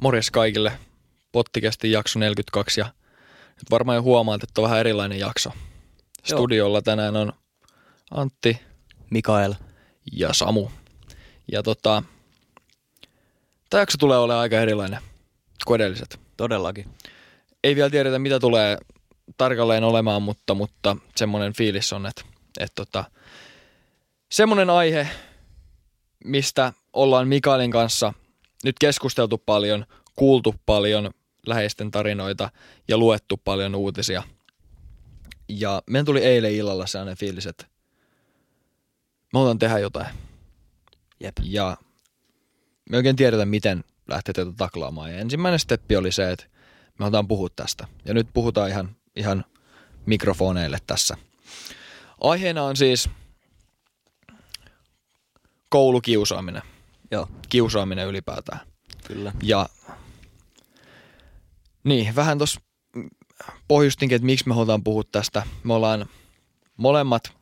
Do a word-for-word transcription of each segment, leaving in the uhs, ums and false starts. Morjes kaikille. Pottikasti jakso neljäkymmentäkaksi ja nyt varmaan jo huomaat, että on vähän erilainen jakso. Joo. Studiolla tänään on Antti, Mikael ja Samu. Ja tota, tämä jakso tulee olemaan aika erilainen kuin edelliset. Todellakin. Ei vielä tiedetä, mitä tulee tarkalleen olemaan, mutta, mutta semmoinen fiilis on, että, että tota, semmoinen aihe, mistä ollaan Mikaelin kanssa nyt keskusteltu paljon, kuultu paljon läheisten tarinoita ja luettu paljon uutisia. Ja meidän tuli eilen illalla sellainen fiilis, että me halutaan tehdä jotain. Jep. Ja me oikein tiedetä, miten lähtee tätä taklaamaan. Ja ensimmäinen steppi oli se, että me halutaan puhua tästä. Ja nyt puhutaan ihan, ihan mikrofoneille tässä. Aiheena on siis koulukiusaaminen. Joo. Kiusaaminen ylipäätään. Kyllä. Ja niin, vähän tuossa pohjustinkin, että miksi me halutaan puhua tästä. Me ollaan molemmat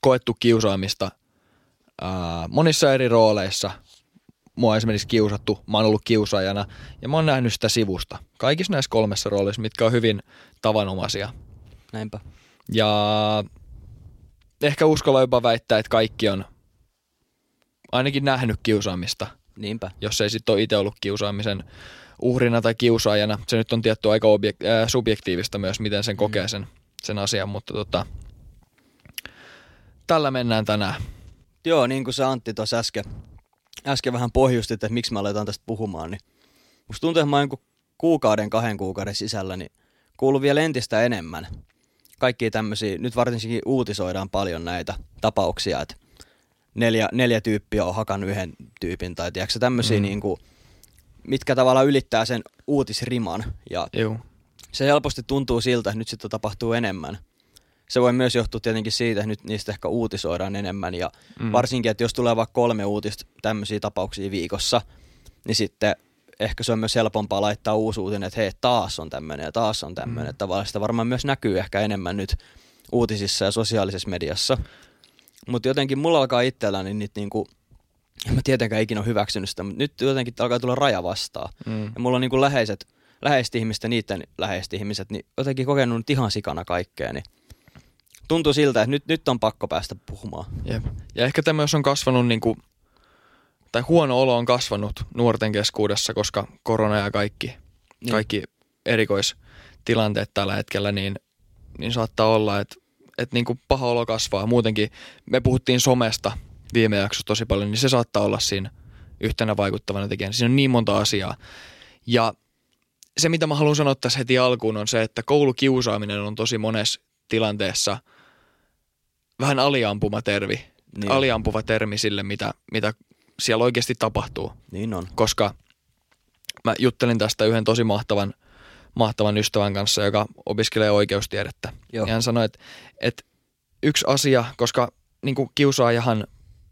koettu kiusaamista ää, monissa eri rooleissa. Mua on esimerkiksi kiusattu, mä oon ollut kiusaajana ja mä oon nähnyt sitä sivusta. Kaikissa näissä kolmessa roolissa, mitkä on hyvin tavanomaisia. Näinpä. Ja ehkä uskalla jopa väittää, että kaikki on ainakin nähnyt kiusaamista. Niinpä. Jos ei sitten ole itse ollut kiusaamisen uhrina tai kiusaajana. Se nyt on tietty aika objek- äh, subjektiivista myös, miten sen kokee sen, sen asian, mutta tota, tällä mennään tänään. Joo, niin kuin sä Antti tuossa äsken, äsken vähän pohjusti, että miksi mä aletaan tästä puhumaan, niin musta tuntuu, että mä oon kuukauden, kahden kuukauden sisällä, niin kuuluu vielä entistä enemmän. Kaikkia tämmöisiä, nyt varsinkin uutisoidaan paljon näitä tapauksia, että neljä, neljä tyyppiä on hakannut yhden tyypin, tai tiedätkö tämmöisiä mm. niin kuin mitkä tavallaan ylittää sen uutisriman ja Juu. se helposti tuntuu siltä, että nyt sitten tapahtuu enemmän. Se voi myös johtua tietenkin siitä, että nyt niistä ehkä uutisoidaan enemmän ja mm. varsinkin, että jos tulee vaikka kolme uutista tämmöisiä tapauksia viikossa, niin sitten ehkä se on myös helpompaa laittaa uusi uutinen, että hei, taas on tämmöinen ja taas on tämmöinen. Mm. Tavallaan sitä varmaan myös näkyy ehkä enemmän nyt uutisissa ja sosiaalisessa mediassa. Mutta jotenkin mulla alkaa itselläni nyt niinku en mä tietenkään ikinä ole hyväksynyt sitä, mutta nyt jotenkin alkaa tulla raja vastaan. Mm. Ja mulla on niin kuin läheiset, läheiset ihmiset ja niiden läheiset ihmiset, niin jotenkin kokenut nyt ihan sikana kaikkea. Niin tuntuu siltä, että nyt, nyt on pakko päästä puhumaan. Jep. Ja ehkä tämä jos on kasvanut, niin kuin, tai huono olo on kasvanut nuorten keskuudessa, koska korona ja kaikki, kaikki erikoistilanteet tällä hetkellä, niin, niin saattaa olla, että, että niin kuin paha olo kasvaa. Muutenkin me puhuttiin somesta viime jaksossa tosi paljon, niin se saattaa olla siinä yhtenä vaikuttavana tekijänä. Siinä on niin monta asiaa. Ja se, mitä mä haluan sanoa tässä heti alkuun, on se, että koulukiusaaminen on tosi monessa tilanteessa vähän aliampuva termi, niin. aliampuva termi sille, mitä, mitä siellä oikeasti tapahtuu. Niin on. Koska mä juttelin tästä yhden tosi mahtavan, mahtavan ystävän kanssa, joka opiskelee oikeustiedettä. Joo. Ja hän sanoi, että, että yksi asia, koska niin kuin kiusaajahan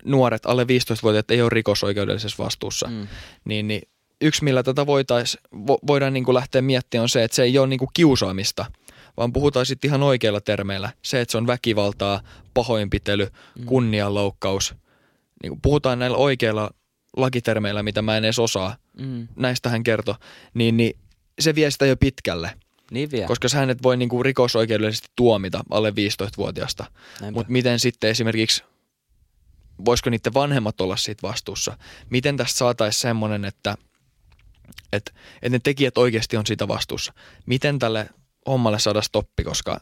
nuoret, alle viisitoistavuotiaat ei ole rikosoikeudellisessa vastuussa, mm. niin, niin yksi millä tätä voitais, vo, voidaan niin kuin lähteä miettimään on se, että se ei ole niin kuin kiusaamista, vaan puhutaan sitten ihan oikeilla termeillä. Se, että se on väkivaltaa, pahoinpitely, mm. kunnianloukkaus. Niin kuin puhutaan näillä oikeilla lakitermeillä, mitä mä en edes osaa. Mm. Näistä hän kertoi. Niin, niin se vie sitä jo pitkälle. Niin vie. Koska sä hänet voi niin kuin rikosoikeudellisesti tuomita alle viisitoistavuotiaasta. Mutta miten sitten esimerkiksi voisiko niiden vanhemmat olla siitä vastuussa? Miten tästä saataisiin semmoinen, että, että, että ne tekijät oikeasti on siitä vastuussa? Miten tälle hommalle saada stoppi? Koska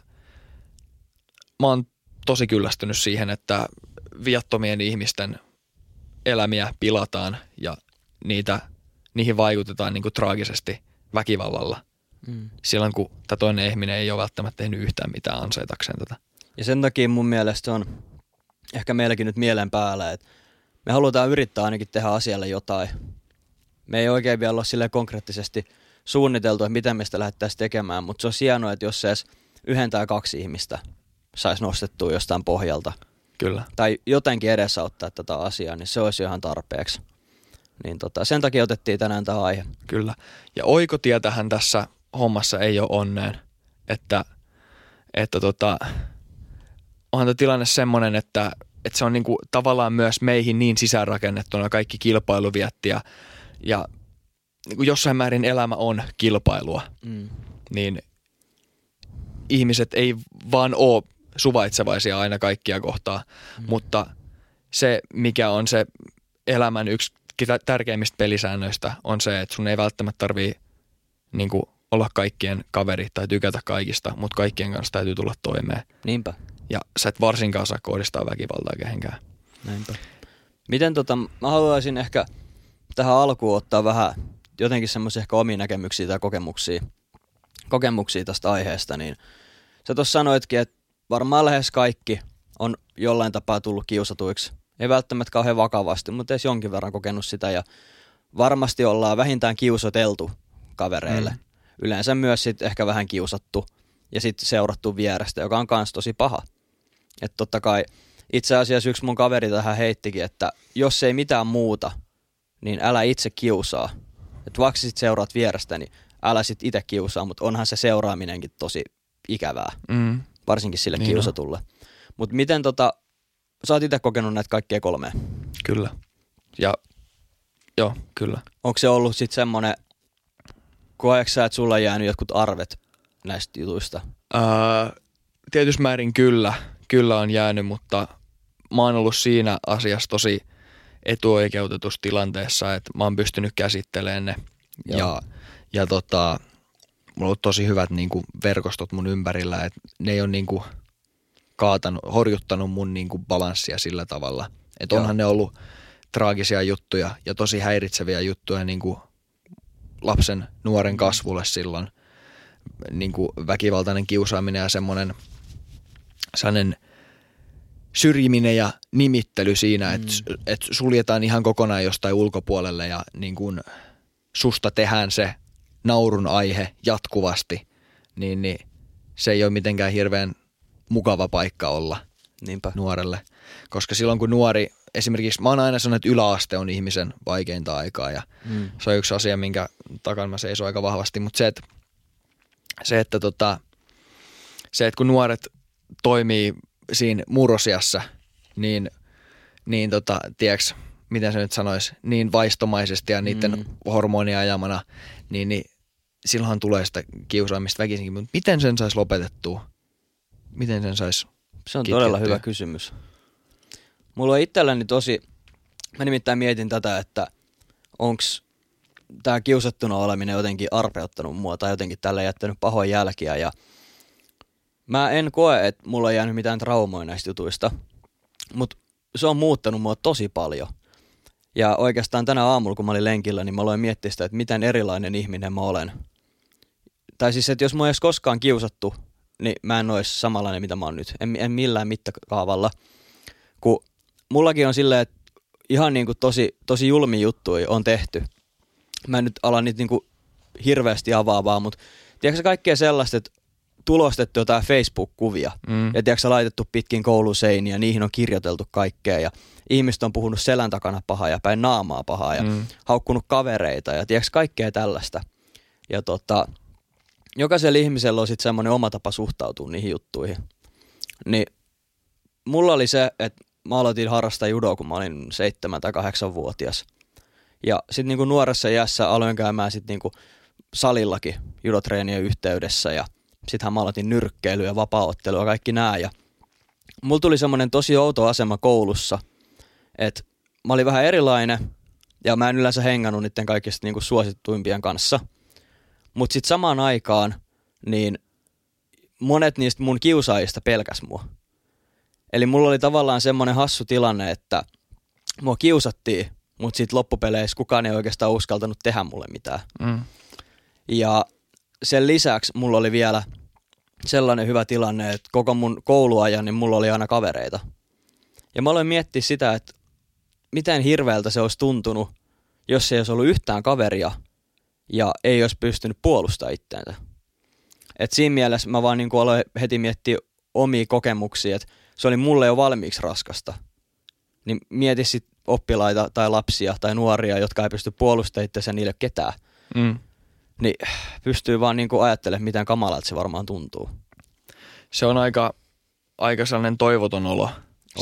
mä oon tosi kyllästynyt siihen, että viattomien ihmisten elämiä pilataan ja niitä, niihin vaikutetaan niin kuin traagisesti väkivallalla. Mm. Silloin kun tämä toinen ihminen ei ole välttämättä tehnyt yhtään mitään ansaitakseen tätä. Ja sen takia mun mielestä on ehkä meilläkin nyt mielen päällä, että me halutaan yrittää ainakin tehdä asialle jotain. Me ei oikein vielä ole silleen konkreettisesti suunniteltu, että miten me sitä lähdettäisiin tekemään, mutta se on hienoa, että jos se edes yhden tai kaksi ihmistä saisi nostettua jostain pohjalta. Kyllä. Tai jotenkin edesauttaa tätä asiaa, niin se olisi ihan tarpeeksi. Niin tota, sen takia otettiin tänään tämä aihe. Kyllä. Ja oikotietähän tässä hommassa ei ole onneen, että, että tota... onhan tämä tilanne semmoinen, että, että se on niinku tavallaan myös meihin niin sisäänrakennettuna kaikki kilpailuvietti ja, ja niin kuin jossain määrin elämä on kilpailua, mm. niin ihmiset ei vaan ole suvaitsevaisia aina kaikkia kohtaa, mm. mutta se, mikä on se elämän yksi tärkeimmistä pelisäännöistä, on se, että sun ei välttämättä tarvitse niin kuin olla kaikkien kaveri tai tykätä kaikista, mutta kaikkien kanssa täytyy tulla toimeen. Niinpä. Ja sä et varsinkaan saa kohdistaa väkivaltaa kehenkään. Näinpä. Miten tota, mä haluaisin ehkä tähän alkuun ottaa vähän jotenkin semmoisia ehkä omia näkemyksiä tai kokemuksia, kokemuksia tästä aiheesta, niin sä tuossa sanoitkin, että varmaan lähes kaikki on jollain tapaa tullut kiusatuiksi. Ei välttämättä kauhean vakavasti, mutta edes jonkin verran kokenut sitä ja varmasti ollaan vähintään kiusoteltu kavereille. Mm. Yleensä myös sit ehkä vähän kiusattu ja sitten seurattu vierestä, joka on kans tosi paha. Että totta kai itse asiassa yksi mun kaveri tähän heittikin, että jos ei mitään muuta, niin älä itse kiusaa. Että vaikka sit seuraat vierestä, niin älä sit itse kiusaa, mutta onhan se seuraaminenkin tosi ikävää. Mm. Varsinkin sille niin kiusatulle. No. Mutta miten tota, sä oot itse kokenut näitä kaikkia kolmea? Kyllä. Ja, joo, kyllä. Onko se ollut sitten semmoinen, koetko sä, että sulla on jäänyt jotkut arvet näistä jutuista? Öö, tietysti määrin kyllä. Kyllä on jäänyt, mutta mä oon ollut siinä asiassa tosi etuoikeutetussa tilanteessa, että mä oon pystynyt käsittelemään ne. Joo. Ja, ja tota, mulla on ollut tosi hyvät niinku verkostot mun ympärillä, että ne ei ole niinku kaatanut, horjuttanut mun niinku balanssia sillä tavalla. Että onhan ne ollut traagisia juttuja ja tosi häiritseviä juttuja niinku lapsen, nuoren kasvulle silloin. Niinku väkivaltainen kiusaaminen ja semmoinen sellainen syrjiminen ja nimittely siinä, mm. että et suljetaan ihan kokonaan jostain ulkopuolelle ja niin kun susta tehdään se naurun aihe jatkuvasti, niin, niin se ei ole mitenkään hirveän mukava paikka olla. Niinpä. Nuorelle. Koska silloin kun nuori, esimerkiksi mä oon aina sanonut, että yläaste on ihmisen vaikeinta aikaa ja mm. se on yksi asia, minkä takana mä seison aika vahvasti, mutta se, että, se, että, tota, se, että kun nuoret toimii siinä murrosiassa, niin, niin tota, tiiäks, miten se nyt sanoisi, niin vaistomaisesti ja niiden mm. hormonien ajamana, niin, niin silloinhan tulee sitä kiusaamista väkisinkin. Mutta miten sen saisi lopetettua? Miten sen saisi Se on kitkettyä? Todella hyvä kysymys. Mulla on itselläni tosi, mä nimittäin mietin tätä, että onks tää kiusattuna oleminen jotenkin arpeuttanut mua tai jotenkin tällä jättänyt pahoja jälkiä ja mä en koe, että mulla ei jäänyt mitään traumoja näistä jutuista, mutta se on muuttanut mua tosi paljon. Ja oikeastaan tänä aamulla, kun mä olin lenkillä, niin mä aloin miettiä sitä, että miten erilainen ihminen mä olen. Tai siis, että jos mä ois koskaan kiusattu, niin mä en ois samanlainen, mitä mä oon nyt. En, en millään mittakaavalla. Kun mullakin on silleen, että ihan niinku tosi, tosi julmi juttuja on tehty. Mä en nyt ala niitä niinku hirveästi avaa vaan, mutta tiedätkö kaikkea sellaista, että tulostettu jotain Facebook-kuvia mm. ja tiiäksä, laitettu pitkin kouluseiniä, niihin on kirjoiteltu kaikkea ja ihmiset on puhunut selän takana pahaa ja päin naamaa pahaa ja mm. haukkunut kavereita ja tiiäksä, kaikkea tällaista. Ja tota, jokaisella ihmisellä on sitten semmoinen oma tapa suhtautua niihin juttuihin. Niin mulla oli se, että mä aloitin harrastaa judoa, kun mä olin seitsemän tai kahdeksanvuotias. Ja sitten niinku nuoressa iässä aloin käymään sitten niinku salillakin judotreenien yhteydessä ja sittenhän mä aloitin nyrkkeilyä ja vapaaottelua, kaikki nää. Ja mulla tuli semmoinen tosi outo asema koulussa, että mä olin vähän erilainen ja mä en yleensä hengannut niiden kaikista niinku suosittuimpien kanssa. Mutta sitten samaan aikaan niin monet niistä mun kiusaajista pelkäs mua. Eli mulla oli tavallaan semmoinen hassu tilanne, että mua kiusattiin, mutta sitten loppupeleissä kukaan ei oikeastaan uskaltanut tehdä mulle mitään. Mm. Ja sen lisäksi mulla oli vielä sellainen hyvä tilanne, että koko mun kouluajan niin mulla oli aina kavereita. Ja mä aloin miettiä sitä, että miten hirveältä se olisi tuntunut, jos ei olisi ollut yhtään kaveria ja ei olisi pystynyt puolustamaan itseänsä. Et siinä mielessä mä vaan niin kuin aloin heti miettiä omia kokemuksia, että se oli mulle jo valmiiksi raskasta. Niin mieti sit oppilaita tai lapsia tai nuoria, jotka ei pysty puolustamaan itseänsä niille ketään. Mm. Niin pystyy vaan niinku ajattelemaan, miten kamalalta se varmaan tuntuu. Se on aika, aika sellainen toivoton olo.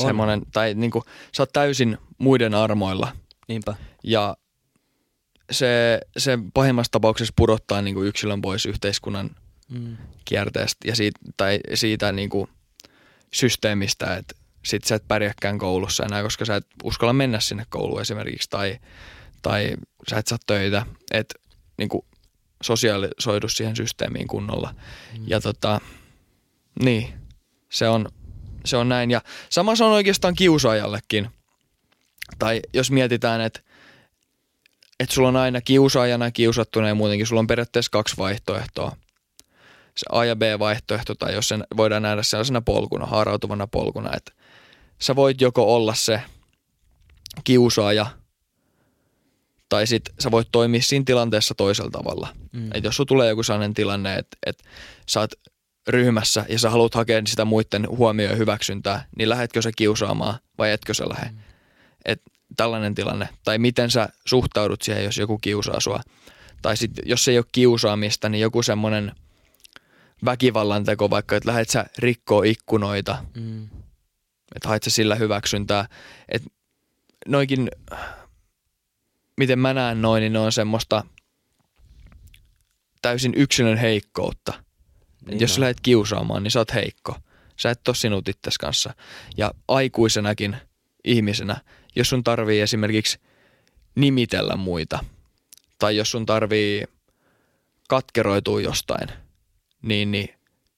Semmoinen, tai niinku, sä oot täysin muiden armoilla. Niinpä. Ja se, se pahimmassa tapauksessa pudottaa niin kuin yksilön pois yhteiskunnan mm. kierteestä ja siitä, tai siitä niin kuin systeemistä, että sit sä et pärjääkään koulussa enää, koska sä et uskalla mennä sinne kouluun esimerkiksi tai, tai sä et saa töitä, että niin kuin sosiaalisoidu siihen systeemiin kunnolla. Mm. Ja tota, niin, se on, se on näin. Ja sama se on oikeastaan kiusaajallekin. Tai jos mietitään, että et sulla on aina kiusaajana, kiusattuna ja muutenkin, sulla on periaatteessa kaksi vaihtoehtoa. Se A- ja B-vaihtoehto, tai jos sen voidaan nähdä sellaisena polkuna, haarautuvana polkuna, että sä voit joko olla se kiusaaja, tai sit sä voit toimia siinä tilanteessa toisella tavalla. Mm. Et jos sulla tulee joku sellainen tilanne, että et sä oot ryhmässä ja sä haluat hakea sitä muiden huomioon hyväksyntää, niin lähetkö sä kiusaamaan vai etkö sä lähde? Mm. Et tällainen tilanne. Tai miten sä suhtaudut siihen, jos joku kiusaa sua. Tai sit jos ei ole kiusaamista, niin joku semmoinen väkivallan teko vaikka, että lähdet sä rikkoo ikkunoita. Mm. Että haet sä sillä hyväksyntää. Että noikin, miten mä näen noin, niin ne on semmoista täysin yksilön heikkoutta. Niin jos sä lähdet kiusaamaan, niin sä oot heikko. Sä et ole sinut itses kanssa. Ja aikuisenakin ihmisenä, jos sun tarvii esimerkiksi nimitellä muita tai jos sun tarvii katkeroitua jostain, niin, niin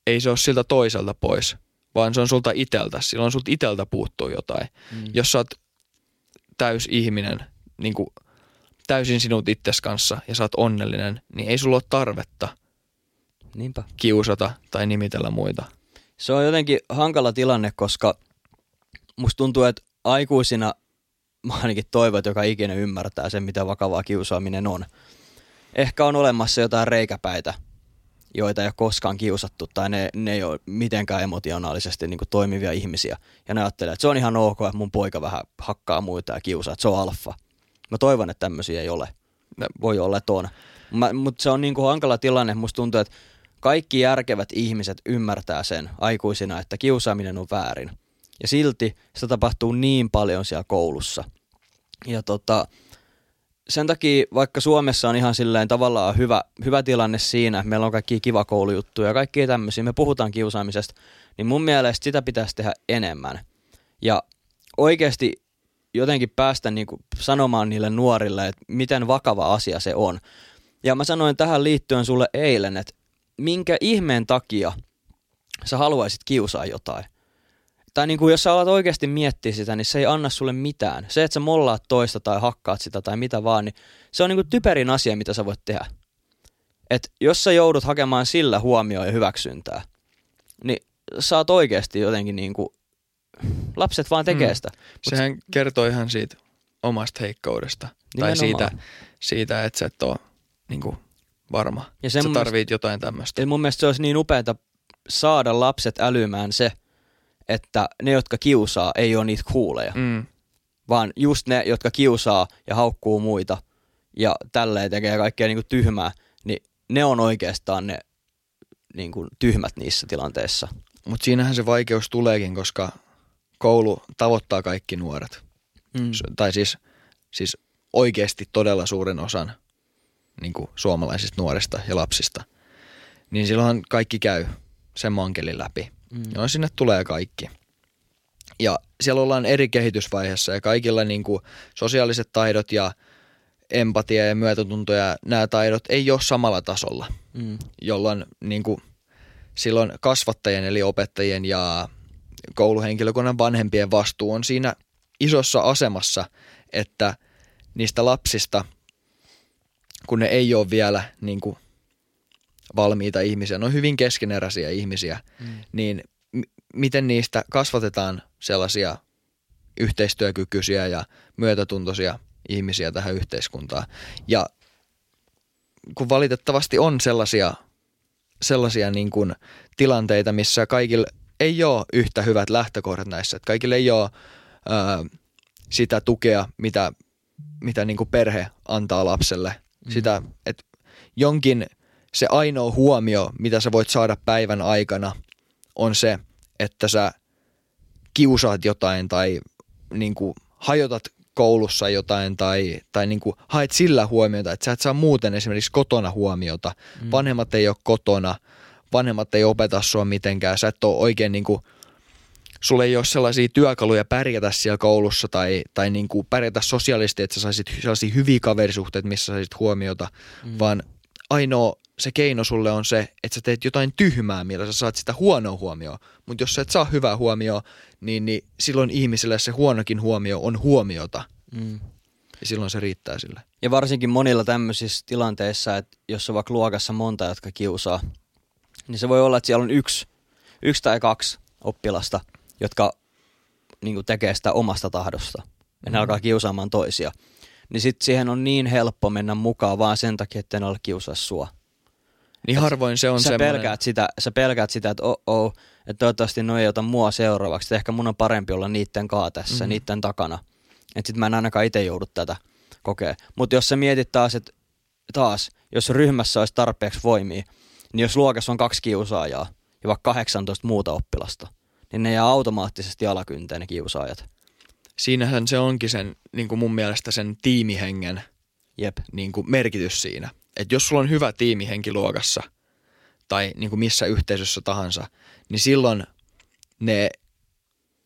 ei se ole siltä toiselta pois, vaan se on sulta iteltä. Silloin sulta iteltä puuttuu jotain. Mm. Jos sä oot täysihminen, niin kuin täysin sinut itses kanssa ja sä oot onnellinen, niin ei sulla ole tarvetta Niinpä. kiusata tai nimitellä muita. Se on jotenkin hankala tilanne, koska musta tuntuu, että aikuisina mä ainakin toivon, että joka ikinen ymmärtää sen, mitä vakavaa kiusaaminen on. Ehkä on olemassa jotain reikäpäitä, joita ei ole koskaan kiusattu tai ne, ne ei ole mitenkään emotionaalisesti niin kuin toimivia ihmisiä. Ja ne ajattelee, että se on ihan ok, että mun poika vähän hakkaa muita ja kiusaa, että se on alfa. Mä toivon, että tämmöisiä ei ole. Voi olla, että on. Mutta se on niin kuin hankala tilanne. Musta tuntuu, että kaikki järkevät ihmiset ymmärtää sen aikuisina, että kiusaaminen on väärin. Ja silti sitä tapahtuu niin paljon siellä koulussa. Ja tota, sen takia vaikka Suomessa on ihan silleen tavallaan hyvä, hyvä tilanne siinä, että meillä on kaikkia kiva koulujuttuja ja kaikkia tämmöisiä, me puhutaan kiusaamisesta, niin mun mielestä sitä pitäisi tehdä enemmän. Ja oikeasti jotenkin päästä niin kuin sanomaan niille nuorille, että miten vakava asia se on. Ja mä sanoin tähän liittyen sulle eilen, että minkä ihmeen takia sä haluaisit kiusaa jotain. Tai niin kuin jos sä alat oikeasti miettiä sitä, niin se ei anna sulle mitään. Se, että sä mollaat toista tai hakkaat sitä tai mitä vaan, niin se on niin kuin typerin asia, mitä sä voit tehdä. Et jos sä joudut hakemaan sillä huomioon ja hyväksyntää, niin sä oot oikeasti jotenkin niin kuin, lapset vaan tekee mm. sitä. Mut sehän se kertoo ihan siitä omasta heikkoudesta. Nimenomaan. Tai siitä, siitä, että sä et ole niin kuin varma. Ja sä tarvit mielestä, jotain tämmöistä. Ja mun mielestä se olisi niin upeata saada lapset älymään se, että ne, jotka kiusaa, ei ole niitä cooleja, mm. vaan just ne, jotka kiusaa ja haukkuu muita ja tälleen tekee kaikkea niinku tyhmää, niin ne on oikeastaan ne niinku tyhmät niissä tilanteissa. Mutta siinähän se vaikeus tuleekin, koska koulu tavoittaa kaikki nuoret. Mm. Tai siis, siis oikeasti todella suuren osan niinku suomalaisista nuorista ja lapsista. Niin silloinhan kaikki käy sen mankelin läpi. No, sinne tulee kaikki. Ja siellä ollaan eri kehitysvaiheessa ja kaikilla niin kuin sosiaaliset taidot ja empatia ja myötätunto ja nämä taidot ei ole samalla tasolla, mm. jolloin niin kuin silloin kasvattajien eli opettajien ja kouluhenkilökunnan vanhempien vastuu on siinä isossa asemassa, että niistä lapsista, kun ne ei ole vielä niin kuin valmiita ihmisiä, ne on hyvin keskeneräisiä ihmisiä, mm. niin m- miten niistä kasvatetaan sellaisia yhteistyökykyisiä ja myötätuntoisia ihmisiä tähän yhteiskuntaan. Ja kun valitettavasti on sellaisia, sellaisia niin kuin tilanteita, missä kaikilla ei ole yhtä hyvät lähtökohdat näissä, että kaikilla ei ole ö, sitä tukea, mitä, mitä niin kuin perhe antaa lapselle, mm. sitä, että jonkin se ainoa huomio, mitä sä voit saada päivän aikana, on se, että sä kiusaat jotain tai niin kuin hajotat koulussa jotain tai, tai niin kuin haet sillä huomiota, että sä et saa muuten esimerkiksi kotona huomiota. Mm. Vanhemmat ei ole kotona, vanhemmat ei opeta sua mitenkään, sä et ole oikein niin kuin, sulla ei ole sellaisia työkaluja pärjätä siellä koulussa tai, tai niin kuin pärjätä sosiaalisesti, että sä saisit sellaisia hyviä kaverisuhteita, missä saisit huomiota, mm. vaan ainoa se keino sulle on se, että sä teet jotain tyhmää, millä sä saat sitä huonoa huomioon. Mutta jos sä et saa hyvää huomioon, niin, niin silloin ihmiselle se huonokin huomio on huomiota. Mm. Ja silloin se riittää sille. Ja varsinkin monilla tämmöisissä tilanteissa, että jos on vaikka luokassa monta, jotka kiusaa, niin se voi olla, että siellä on yksi, yksi tai kaksi oppilasta, jotka niin kuin tekee sitä omasta tahdosta. Ja ne mm. alkaa kiusaamaan toisia. Niin sitten siihen on niin helppo mennä mukaan vaan sen takia, että ne ole kiusaa sua. Niin harvoin se on sä semmoinen. Pelkäät sitä, sä pelkäät sitä, että oh-oh, että toivottavasti noi ei ota mua seuraavaksi. Että ehkä mun on parempi olla niitten kaa tässä, mm-hmm. niitten takana. Että sit mä en ainakaan itse joudu tätä kokea. Mutta jos sä mietit taas, että taas, jos ryhmässä olisi tarpeeksi voimia, niin jos luokassa on kaksi kiusaajaa ja vaikka kahdeksantoista muuta oppilasta, niin ne jää automaattisesti alakynteen ne kiusaajat. Siinähän se onkin sen, niin kuin mun mielestä sen tiimihengen Jep. Niin kuin merkitys siinä. Että jos sulla on hyvä tiimihenki luokassa tai niin kuin missä yhteisössä tahansa, niin silloin ne,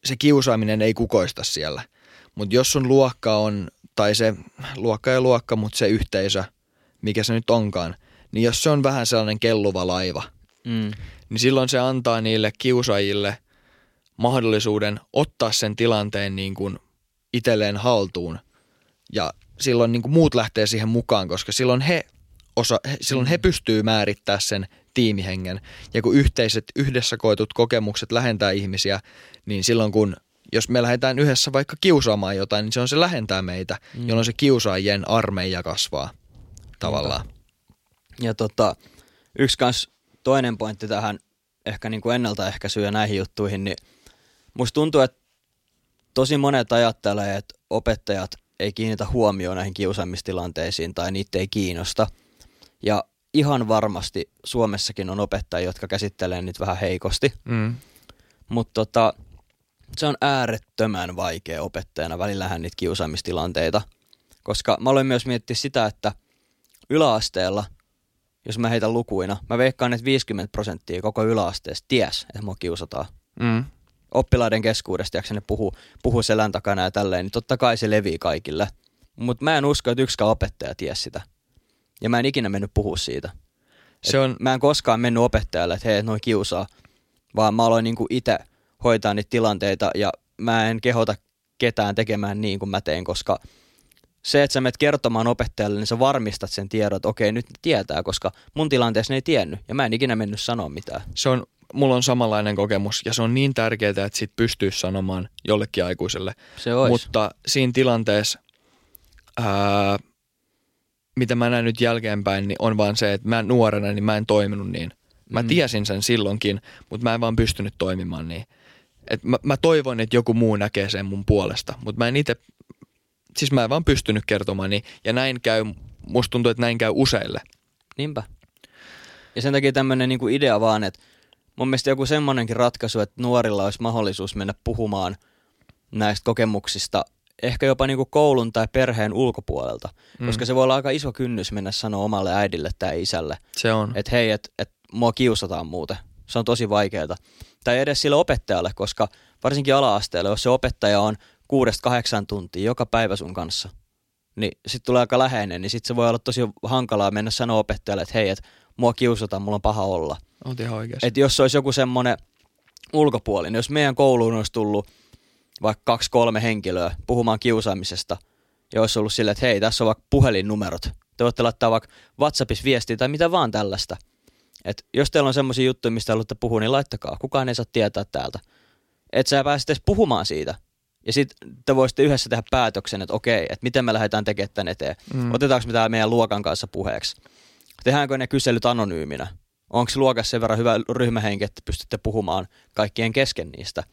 se kiusaaminen ei kukoista siellä. Mutta jos sun luokka on, tai se luokka ja luokka, mutta se yhteisö, mikä se nyt onkaan, niin jos se on vähän sellainen kelluva laiva, mm. niin silloin se antaa niille kiusaajille mahdollisuuden ottaa sen tilanteen niin kuin itselleen haltuun. Ja silloin niin kuin muut lähtee siihen mukaan, koska silloin he... Osa, silloin he pystyy määrittämään sen tiimihengen. Ja kun yhteiset yhdessä koetut kokemukset lähentää ihmisiä, niin silloin kun, jos me lähdetään yhdessä vaikka kiusaamaan jotain, niin se on se lähentää meitä, mm. jolloin se kiusaajien armeija kasvaa tavallaan. Ja tota, yksi kans toinen pointti tähän ehkä niin kuin ennaltaehkäisyyn ja näihin juttuihin, niin musta tuntuu, että tosi monet ajattelee, että opettajat ei kiinnitä huomioon näihin kiusaamistilanteisiin tai niitä ei kiinnosta. Ja ihan varmasti Suomessakin on opettajia, jotka käsittelee niitä vähän heikosti, mm. mutta tota, se on äärettömän vaikea opettajana välillähän niitä kiusaamistilanteita, koska mä aloin myös miettiä sitä, että yläasteella, jos mä heitän lukuina, mä veikkaan, että viisikymmentä prosenttia koko yläasteesta ties, että mua kiusataan. Mm. Oppilaiden keskuudesta, jaksen ne puhuu, puhuu selän takana ja tälleen, niin totta kai se levii kaikille, mutta mä en usko, että yksikään opettaja ties sitä. Ja mä en ikinä mennyt puhua siitä. Se on... Mä en koskaan mennyt opettajalle, että hei, noi kiusaa. Vaan mä aloin niinku itse hoitaa niitä tilanteita ja mä en kehota ketään tekemään niin kuin mä teen, koska se, että sä menet kertomaan opettajalle, niin sä varmistat sen tiedon, että okei, nyt ne tietää, koska mun tilanteessa ne ei tiennyt ja mä en ikinä mennyt sanoa mitään. Se on, mulla on samanlainen kokemus ja se on niin tärkeää, että sit pystyisi sanomaan jollekin aikuiselle. Se olisi. Mutta siinä tilanteessa... Ää... mitä mä näen nyt jälkeenpäin, niin on vaan se, että mä nuorena, niin mä en toiminut niin. Mä mm. tiesin sen silloinkin, mutta mä en vaan pystynyt toimimaan niin. Et mä, mä toivon, että joku muu näkee sen mun puolesta, mutta mä en itse, siis mä en vaan pystynyt kertomaan niin. Ja näin käy, musta tuntuu, että näin käy useille. Niinpä. Ja sen takia tämmönen niinku idea vaan, että mun mielestä joku semmoinenkin ratkaisu, että nuorilla olisi mahdollisuus mennä puhumaan näistä kokemuksista, ehkä jopa niinku koulun tai perheen ulkopuolelta, mm. koska se voi olla aika iso kynnys mennä sanoa omalle äidille tai isälle, että hei, että et, mua kiusataan muuten. Se on tosi vaikeaa. Tai edes sille opettajalle, koska varsinkin ala-asteella, jos se opettaja on kuudesta kahdeksaan tuntia joka päivä sun kanssa, niin sit tulee aika läheinen, niin sit se voi olla tosi hankalaa mennä sanoa opettajalle, että hei, että mua kiusataan, mulla on paha olla. Oot ihan oikeassa. Että jos olisi joku semmoinen ulkopuolinen, niin jos meidän kouluun olisi tullut vaikka kaksi kolme henkilöä puhumaan kiusaamisesta, ja olisi ollut silleen, että hei, tässä on vaikka puhelinnumerot. Te voitte laittaa vaikka WhatsAppissa viestiä tai mitä vaan tällaista. Et jos teillä on semmoisia juttuja, mistä haluatte puhua, niin laittakaa. Kukaan ei saa tietää täältä. Et sä pääset edes puhumaan siitä. Ja sit te voisitte yhdessä tehdä päätöksen, että okei, että miten me lähdetään tekemään tämän eteen. Mm. Otetaanko me täällä meidän luokan kanssa puheeksi? Tehdäänkö ne kyselyt anonyyminä? Onko luokassa sen verran hyvä ryhmähenki, että pystytte puhumaan kaikkien kesken niistä?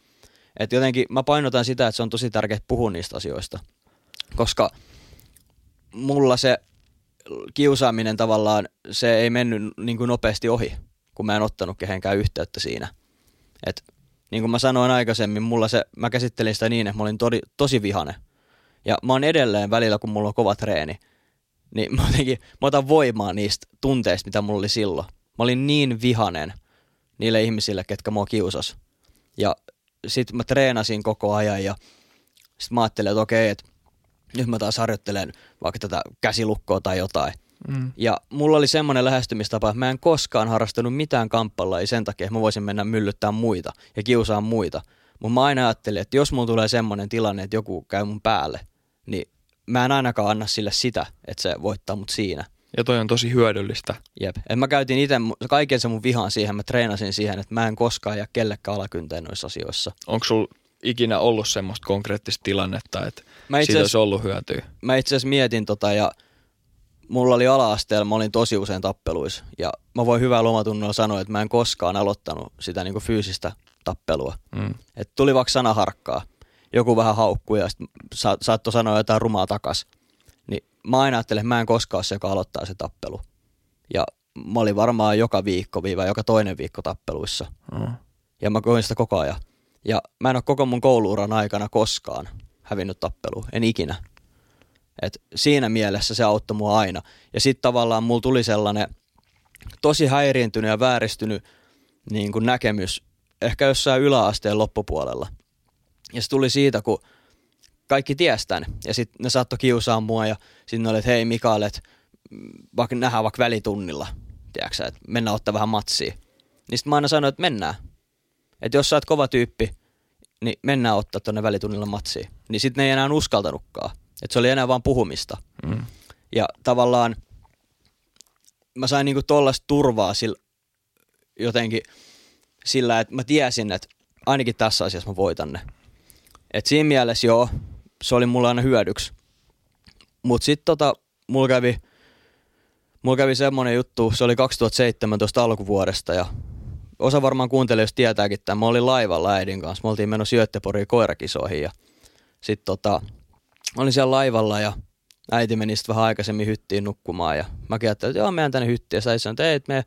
Et jotenkin mä painotan sitä, että se on tosi tärkeää puhua niistä asioista, koska mulla se kiusaaminen tavallaan, se ei mennyt niin kuin nopeasti ohi, kun mä en ottanut kehenkään yhteyttä siinä. Et niin kuin mä sanoin aikaisemmin, mulla se, mä käsittelin sitä niin, että mä olin to- tosi vihainen Ja mä oon edelleen välillä, kun mulla on kova treeni, niin mä, jotenkin, mä otan voimaa niistä tunteista, mitä mulla oli silloin. Mä olin niin vihanen niille ihmisille, ketkä mua kiusas. Ja sit mä treenasin koko ajan ja sit mä ajattelin, että okei, että nyt mä taas harjoittelen vaikka tätä käsilukkoa tai jotain. Mm. Ja mulla oli semmoinen lähestymistapa, että mä en koskaan harrastanut mitään kamppalajia sen takia, että mä voisin mennä myllyttää muita ja kiusaa muita. Mutta mä aina ajattelin, että jos mulla tulee semmoinen tilanne, että joku käy mun päälle, niin mä en ainakaan anna sille sitä, että se voittaa mut siinä. Ja toi on tosi hyödyllistä. Jep. Et mä käytin itse kaiken se mun vihan siihen, mä treenasin siihen, että mä en koskaan jää kellekään alakynteen noissa asioissa. Onko sulla ikinä ollut semmoista konkreettista tilannetta, että siitä olisi ollut hyötyä? Mä itse asiassa mietin tota ja mulla oli ala-asteella, mä olin tosi usein tappeluissa. Ja mä voin hyvää lomatunnolla sanoa, että mä en koskaan aloittanut sitä niinku fyysistä tappelua. Mm. Et tuli vaikka sanaharkkaa. Joku vähän haukkui ja sitten sa- saattoi sanoa jotain rumaa takas. Niin mä aina ajattelin, että mä en koskaan ole se, joka aloittaa se tappelu. Ja mä olin varmaan joka viikko viiva, joka toinen viikko tappeluissa. Mm. Ja mä koin sitä koko ajan. Ja mä en ole koko mun kouluuran aikana koskaan hävinnyt tappelua. En ikinä. Et siinä mielessä se auttoi mua aina. Ja sitten tavallaan mulla tuli sellainen tosi häiriintynyt ja vääristynyt niin kun näkemys ehkä jossain yläasteen loppupuolella. Ja se tuli siitä, kun kaikki tiesi tän. Ja sitten ne saattoi kiusaa mua ja sitten ne oli, että hei Mikael, että vaikka nähdään vaikka välitunnilla, tiedätkö, että mennään ottaa vähän matsia. Niin sitten mä aina sanoin, että mennään. Että jos sä oot kova tyyppi, niin mennään ottaa tonne välitunnilla matsia. Niin sitten ne ei enää uskaltanutkaan. Että se oli enää vaan puhumista. Mm. Ja tavallaan mä sain niinku tollaista turvaa sillä, jotenkin sillä, että mä tiesin, että ainakin tässä asiassa mä voitan ne. Et siinä mielessä joo, se oli mulla aina hyödyksi. Mut sit tota, mulla kävi, mulla kävi semmonen juttu, se oli kaksituhattaseitsemäntoista alkuvuodesta ja osa varmaan kuuntelijoista tietääkin tämän. Mä olin laivalla äidin kanssa, me oltiin menossa Göteborgin koirakisoihin ja sit tota... Mä olin siellä laivalla ja äiti meni sitten vähän aikaisemmin hyttiin nukkumaan ja mäkin ajattelin, että joo, menen tänne hyttiin. Ja sä sanoin, että ei, että me,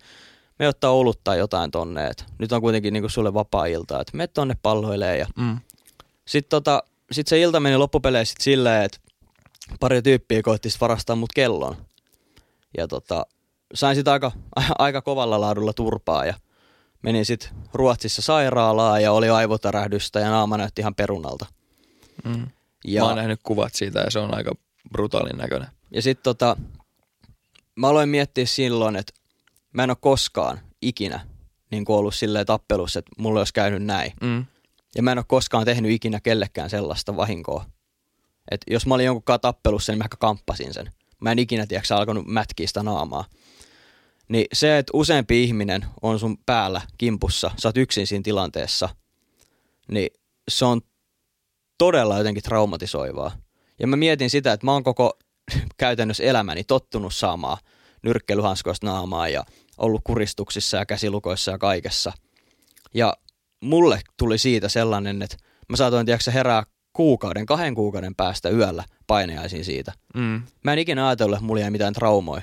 me ottaa oluttaa jotain tonne, että nyt on kuitenkin niinku sulle vapaa ilta, että me tonne palloilee. Ja mm. Sitten tota, sit se ilta meni loppupeleissä silleen, että pari tyyppiä koitti sit varastaa mut kellon. Ja tota, sain sitten aika, aika kovalla laadulla turpaa ja menin sitten Ruotsissa sairaalaan ja oli aivotärähdystä ja naama näytti ihan perunalta. Mm. Ja mä oon nähnyt kuvat siitä ja se on aika brutaalin näköinen. Ja sit tota, mä aloin miettiä silloin, että mä en oo koskaan ikinä niin kun ollut silleen tappelussa, että mulla olisi käynyt näin. Mm. Ja mä en oo koskaan tehnyt ikinä kellekään sellaista vahinkoa. Et jos mä olin jonkunkaan tappelussa, niin mä ehkä kamppasin sen. Mä en ikinä, tiedäksä, alkanut mätkiä sitä naamaa. Niin se, että useampi ihminen on sun päällä kimpussa, sä oot yksin siinä tilanteessa, niin se on todella jotenkin traumatisoivaa. Ja mä mietin sitä, että mä oon koko käytännössä elämäni tottunut saamaan nyrkkeilyhanskoista naamaa ja ollut kuristuksissa ja käsilukoissa ja kaikessa. Ja mulle tuli siitä sellainen, että mä saatoin, tiedätkö, herää kuukauden, kahden kuukauden päästä yöllä painajaisiin siitä. Mm. Mä en ikinä ajatellut, että mulla ei mitään traumoja.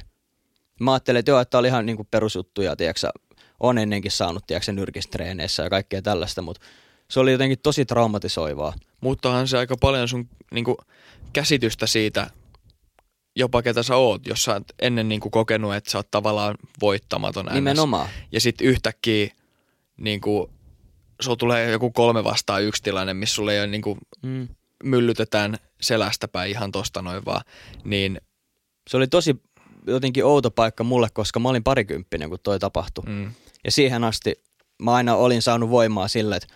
Mä ajattelin, että joo, että oli ihan niin kuin perusjuttuja, tiedätkö, on ennenkin saanut, tiedätkö, nyrkistreeneissä ja kaikkea tällaista, mutta se oli jotenkin tosi traumatisoivaa. Muuttahan se aika paljon sun niinku käsitystä siitä, jopa ketä sä oot, jos sä oot ennen niinku kokenut, että sä oot tavallaan voittamaton. Nimenomaan. Ja sit yhtäkkiä niinku, sulla tulee joku kolme vastaan yksi tilanne, missä sulla ei ole niinku, mm. myllytetään selästäpäin ihan tosta noin vaan. Niin se oli tosi jotenkin outo paikka mulle, koska mä olin parikymppinen, kun toi tapahtui. Mm. Ja siihen asti mä aina olin saanut voimaa sille, että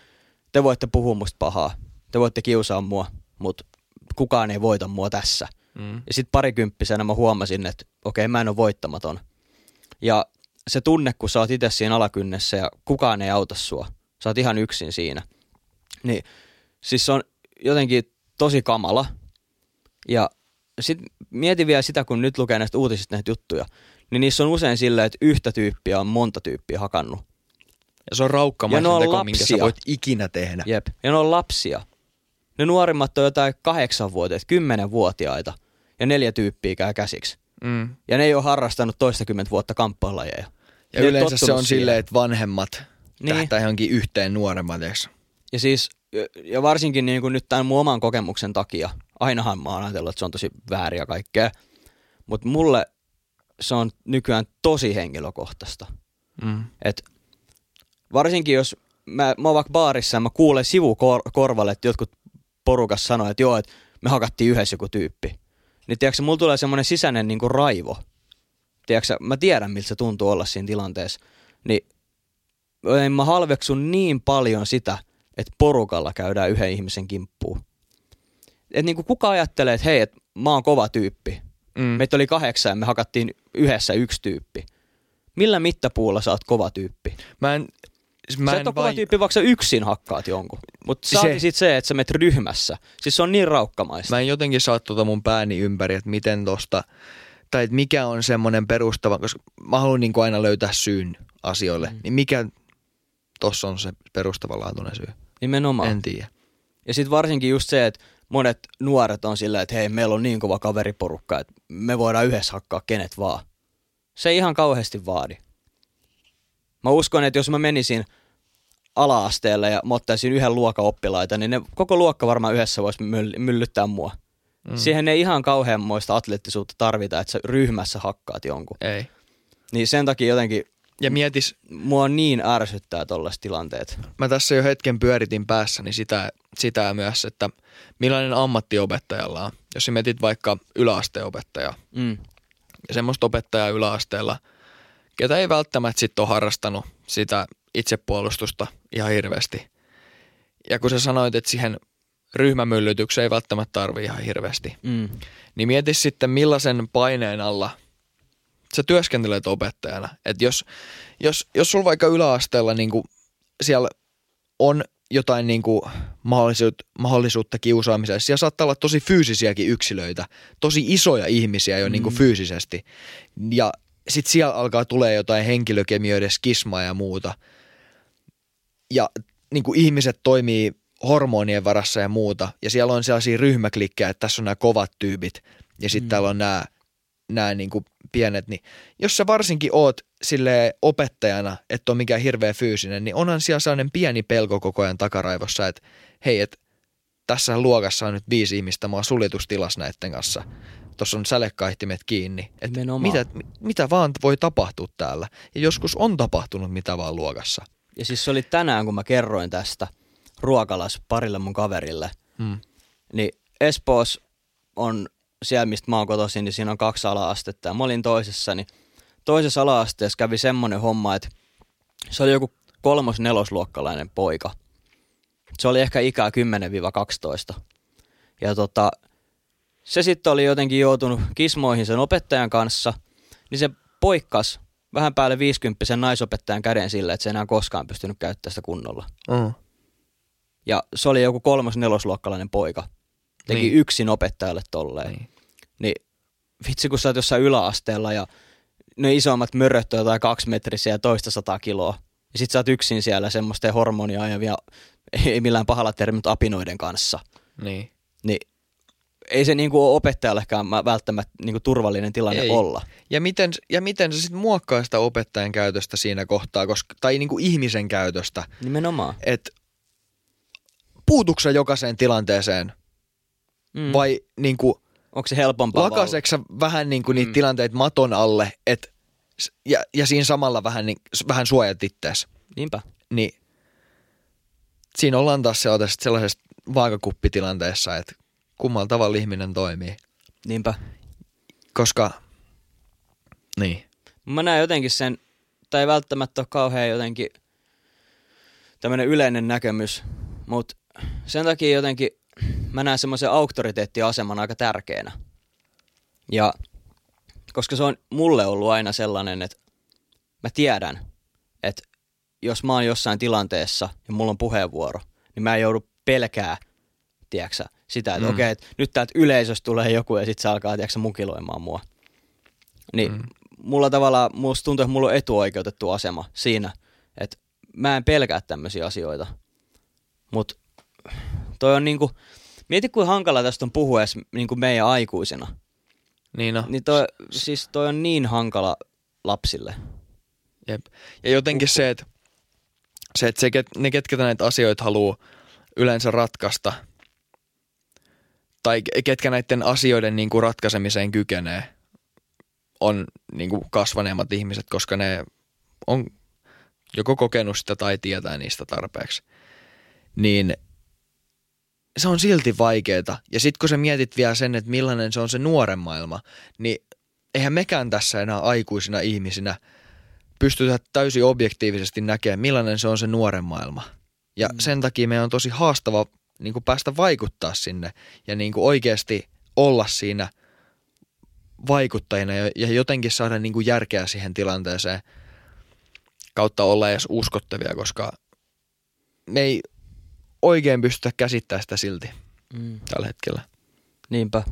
te voitte puhua musta pahaa, te voitte kiusaa mua, mutta kukaan ei voita mua tässä. Mm. Ja sitten parikymppisenä mä huomasin, että okei, mä en ole voittamaton. Ja se tunne, kun sä oot itse siinä alakynnessä ja kukaan ei auta sua, sä oot ihan yksin siinä. Niin siis se on jotenkin tosi kamala. Ja sitten mietin vielä sitä, kun nyt lukee näistä uutisista näitä juttuja, niin niissä on usein silleen, että yhtä tyyppiä on monta tyyppiä hakannut. Ja se on raukkamaisen teko, lapsia, minkä sä voit ikinä tehdä. Jep. Ja ne on lapsia. Ne nuorimmat on jotain kahdeksanvuotiaita, kymmenenvuotiaita ja neljä tyyppiä käy käsiksi. Mm. Ja ne ei ole harrastanut toistakymmentä vuotta kamppaalajeja. Ja ne yleensä se on silleen, että vanhemmat niin tähtää johonkin yhteen nuoremmat. Ja siis, ja varsinkin niin kuin nyt tämän mun oman kokemuksen takia ainahan mä oon ajatellut, että se on tosi vääriä kaikkea, mutta mulle se on nykyään tosi henkilökohtaista. Mm. Et varsinkin jos mä, mä oon vaikka baarissa ja mä kuulen sivukorvalle, että jotkut porukas sanoo, että joo, että me hakattiin yhdessä joku tyyppi. Niin tiiäksä, mulla tulee semmoinen sisäinen niinku raivo. Tiiäksä, mä tiedän, miltä se tuntuu olla siinä tilanteessa. Niin en mä halveksun niin paljon sitä, että porukalla käydään yhden ihmisen kimppuun. Että niinku kuka ajattelee, että hei, et mä oon kova tyyppi. Mm. Meitä oli kahdeksan ja me hakattiin yhdessä yksi tyyppi. Millä mittapuulla sä oot kova tyyppi? Mä en, mä en sä et ole vai... kova tyyppi, vaikka sä yksin hakkaat jonkun. Mutta saati sit se, että sä menet ryhmässä. Siis se on niin raukkamaista. Mä en jotenkin saa tuota mun pääni ympäri, että miten tosta, tai että mikä on semmoinen perustava, koska mä haluan niin kuin aina löytää syyn asioille. Mm. Niin mikä tossa on se perustavanlaatuinen syy? Nimenomaan. En tiedä. Ja sit varsinkin just se, että monet nuoret on silleen, että hei, meillä on niin kova kaveriporukka, että me voidaan yhdessä hakkaa kenet vaan. Se ei ihan kauheasti vaadi. Mä uskon, että jos mä menisin ala-asteelle ja mä ottaisin yhden luokan oppilaita, niin ne, koko luokka varmaan yhdessä voisi myllyttää mua. Mm. Siihen ei ihan kauheanmoista atleettisuutta tarvita, että sä ryhmässä hakkaat jonkun. Ei. Niin sen takia jotenkin ja mietis, mua niin ärsyttää tollaiset tilanteet. Mä tässä jo hetken pyöritin päässäni sitä, sitä myös, että millainen ammatti opettajalla on. Jos sä mietit vaikka yläasteopettajaa. Mm. Ja semmoista opettajaa yläasteella, ketä ei välttämättä sitten ole harrastanut sitä itsepuolustusta ihan hirveästi. Ja kun sä sanoit, että siihen ryhmämyllytykseen ei välttämättä tarvitse ihan hirveästi, mm. niin mieti sitten millaisen paineen alla sä työskentelet opettajana. Että jos, jos, jos sulla vaikka yläasteella niin kun siellä on jotain niin kuin mahdollisuutta, mahdollisuutta kiusaamiseen. Siellä saattaa olla tosi fyysisiäkin yksilöitä, tosi isoja ihmisiä jo mm. niin kuin fyysisesti. Ja sitten siellä alkaa tulee jotain henkilökemioiden skismaa ja muuta. Ja niin kuin ihmiset toimii hormonien varassa ja muuta. Ja siellä on sellaisia ryhmäklikkejä, että tässä on nämä kovat tyypit ja sitten mm. täällä on nämä, nämä niin kuin pienet. Niin jos sä varsinkin oot sille opettajana, että on mikään hirveä fyysinen, niin onhan siellä sellainen pieni pelko koko ajan takaraivossa, että hei, että tässä luokassa on nyt viisi ihmistä, mä oon suljetustilassa näiden kanssa. Tuossa on sälekaihtimet kiinni. Että mitä, mitä vaan voi tapahtua täällä. Ja joskus on tapahtunut mitä vaan luokassa. Ja siis se oli tänään, kun mä kerroin tästä ruokalas parille mun kaverille. Hmm. Niin Espoossa on siellä, mistä mä oon kotoisin, niin siinä on kaksi ala-astetta. Ja mä olin toisessa, niin toisessa ala-asteessa kävi semmoinen homma, että se oli joku kolmos-nelosluokkalainen poika. Se oli ehkä ikää kymmenen kaksitoista. Ja tota, se sitten oli jotenkin joutunut kismoihin sen opettajan kanssa, niin se poikkas vähän päälle viisikymppisen naisopettajan käden sillä, että se ei enää koskaan pystynyt käyttämään sitä kunnolla. Mm. Ja se oli joku kolmos-nelosluokkalainen poika. Teki niin. yksin opettajalle tolleen. Niin. niin vitsi, kun sä oot jossain yläasteella ja ne isommat möröt on jotain kaksimetrisiä ja toista sataa kiloa. Ja sit sä oot yksin siellä semmoisten hormonia ajavia, ei millään pahalla termit, apinoiden kanssa. Niin. Niin ei se niinku ole opettajallekään välttämättä niinku turvallinen tilanne ei. olla. Ja miten, ja miten se sit muokkaa sitä opettajan käytöstä siinä kohtaa, koska, tai niinku ihmisen käytöstä. Nimenomaan. Et puutuuko sä jokaiseen tilanteeseen? Mm. Vai niinku onko se helpompaa? Lakaseksä vähän niinku niitä mm. tilanteita maton alle, et, ja, ja siinä samalla vähän, niin, vähän suojat ittees. Niinpä. Niin, siinä ollaan taas sellaisessa vaakakuppitilanteessa, että kummalla tavalla ihminen toimii. Niinpä. Koska, niin. Mä näen jotenkin sen, tai välttämättä ole kauhean jotenkin tämmönen yleinen näkemys, mutta sen takia jotenkin mä näen semmoisen auktoriteettiaseman aika tärkeänä. Ja koska se on mulle ollut aina sellainen, että mä tiedän, että jos mä oon jossain tilanteessa ja mulla on puheenvuoro, niin mä en joudu pelkää, tiedäksä, sitä, että mm. okei, okay, nyt täältä yleisöstä tulee joku ja sit se alkaa, tiedäksä, mukiloimaan mua. Niin mm. mulla tavallaan, musta tuntuu, että mulla on etuoikeutettu asema siinä, että mä en pelkää tämmöisiä asioita. Mut toi on niinku, mieti kuinka hankala tästä on puhua edes niinku meidän aikuisena. Niin no. Niin toi, siis toi on niin hankala lapsille. Jep. Ja jotenkin uh. se, että se, että se, ne ketkä näitä asioita haluaa yleensä ratkaista, tai ketkä näiden asioiden niin kuin ratkaisemiseen kykenee, on niin kuin kasvaneemmat ihmiset, koska ne on joko kokenut sitä tai tietää niistä tarpeeksi. Niin se on silti vaikeeta. Ja sitten kun sä mietit vielä sen, että millainen se on se nuoren maailma, niin eihän mekään tässä enää aikuisina ihmisinä pystytä täysin objektiivisesti näkemään, millainen se on se nuoren maailma. Ja mm. sen takia meidän on tosi haastava niin kuin päästä vaikuttaa sinne ja niin kuin oikeasti olla siinä vaikuttajina ja jotenkin saada niin kuin järkeä siihen tilanteeseen kautta olla edes uskottavia, koska me ei oikein pystytä käsittämään sitä silti mm. tällä hetkellä. Niinpä.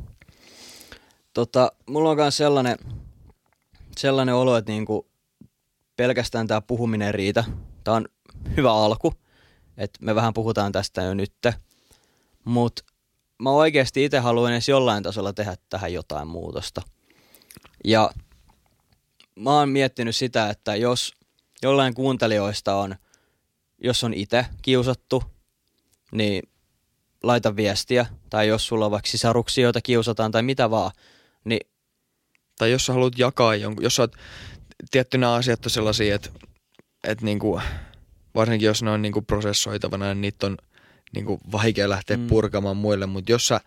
Tota, mulla on myös sellainen, sellainen olo, että niinku pelkästään tämä puhuminen riitä. Tämä on hyvä alku, että me vähän puhutaan tästä jo nyt, mutta mä oikeasti itse haluan edes jollain tasolla tehdä tähän jotain muutosta. Ja mä oon miettinyt sitä, että jos jollain kuuntelijoista on, jos on itse kiusattu, niin laita viestiä. Tai jos sulla on vaikka sisaruksia, joita kiusataan tai mitä vaan. Niin... Tai jos sä haluat jakaa jonkun, jos sä oot, tietty nämä asiat on sellaisia, että, että niinku, varsinkin jos ne on niinku prosessoitavana, niin niitä on niinku vaikea lähteä mm. purkamaan muille. Mutta jos sä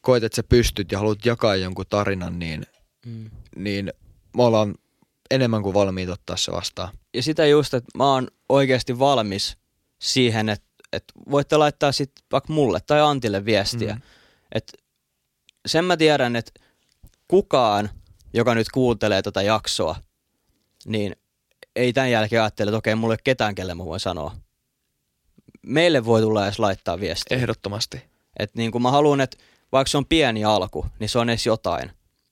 koet, että sä pystyt ja haluat jakaa jonkun tarinan, niin, mm. niin me ollaan enemmän kuin valmiit ottaa se vastaan. Ja sitä just, että mä oon oikeasti valmis siihen, että että voitte laittaa sitten vaikka mulle tai Antille viestiä. Mm. Että sen mä tiedän, että kukaan, joka nyt kuuntelee tätä jaksoa, niin ei tämän jälkeen ajattele, että okei, mulla ei ole ketään, kelle mä voin sanoa. Meille voi tulla edes laittaa viestiä. Ehdottomasti. Että niin kuin mä haluan, että vaikka se on pieni alku, niin se on edes jotain.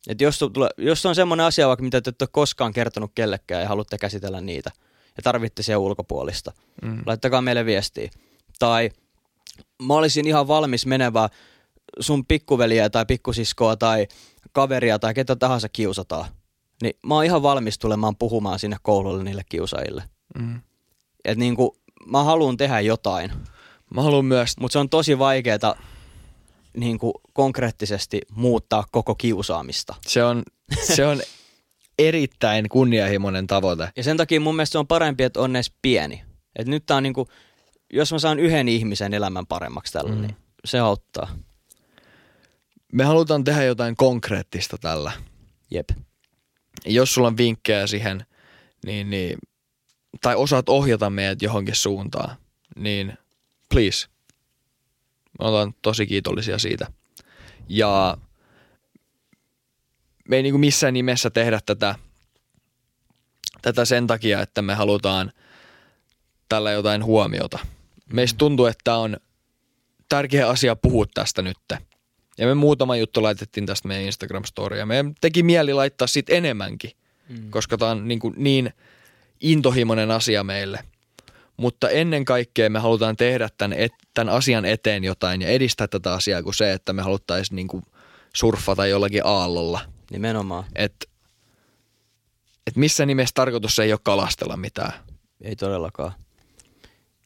Että jos, jos on semmoinen asia, vaikka mitä te ette ole koskaan kertonut kellekään ja haluatte käsitellä niitä ja tarvitte siellä ulkopuolista, mm. laittakaa meille viestiä. Tai mä olisin ihan valmis menevä sun pikkuveliä tai pikkusiskoa tai kaveria tai ketä tahansa kiusataan. Niin mä oon ihan valmis tulemaan puhumaan sinne koululle niille kiusaajille. Mm. Että niinku mä haluun tehdä jotain. Mä haluun myös. Mutta se on tosi vaikeeta niinku konkreettisesti muuttaa koko kiusaamista. Se on, se on erittäin kunnianhimoinen tavoite. Ja sen takia mun mielestä se on parempi, että on edes pieni. Että nyt tää on niinku... Jos mä saan yhden ihmisen elämän paremmaksi tällä, mm. niin se auttaa. Me halutaan tehdä jotain konkreettista tällä. Jep. Jos sulla on vinkkejä siihen, niin, niin, tai osaat ohjata meidät johonkin suuntaan, niin please. Me ollaan tosi kiitollisia siitä. Ja me ei niin kuin missään nimessä tehdä tätä, tätä sen takia, että me halutaan tällä jotain huomiota. Meistä tuntuu, että on tärkeä asia puhua tästä nyt. Ja me muutama juttu laitettiin tästä meidän Instagram-storya. Meidän teki mieli laittaa siitä enemmänkin, mm. koska tämä on niin, niin intohimoinen asia meille. Mutta ennen kaikkea me halutaan tehdä tämän, et, tämän asian eteen jotain ja edistää tätä asiaa kuin se, että me haluttaisiin niin kuin surffata jollakin aallolla. Nimenomaan. Että et missä nimessä tarkoitus ei ole kalastella mitään. Ei todellakaan.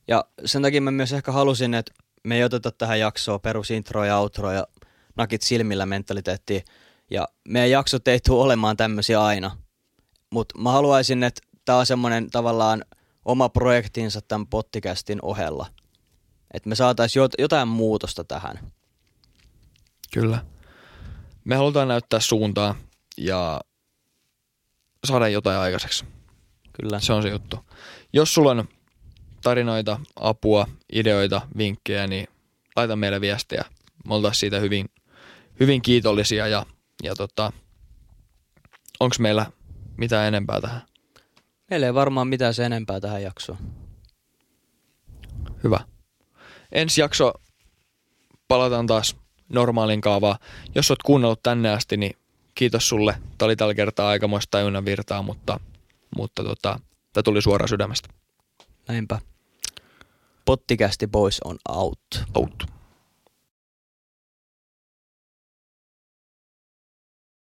Ja sen takia mä myös ehkä halusin, että me ei oteta tähän jaksoon perusintro ja outro ja nakit silmillä -mentaliteettiin. Ja meidän jaksot ei tule olemaan tämmöisiä aina. Mutta mä haluaisin, että tää on semmoinen tavallaan oma projektinsa tämän podcastin ohella. Että me saataisiin jotain muutosta tähän. Kyllä. Me halutaan näyttää suuntaa ja saada jotain aikaiseksi. Kyllä. Se on se juttu. Jos sulla on tarinoita, apua, ideoita, vinkkejä, niin laita meille viestejä. Me oltaisiin siitä hyvin, hyvin kiitollisia ja, ja tota, onko meillä mitään enempää tähän? Meillä ei varmaan mitään se enempää tähän jaksoon. Hyvä. Ensi jakso palataan taas normaalin kaavaan. Jos olet kuunnellut tänne asti, niin kiitos sulle. Tämä oli tällä kertaa aikamoista tajunnan virtaa, mutta, mutta tota, tämä tuli suoraan sydämestä. Näinpä. Pottikästi boys on out. Out.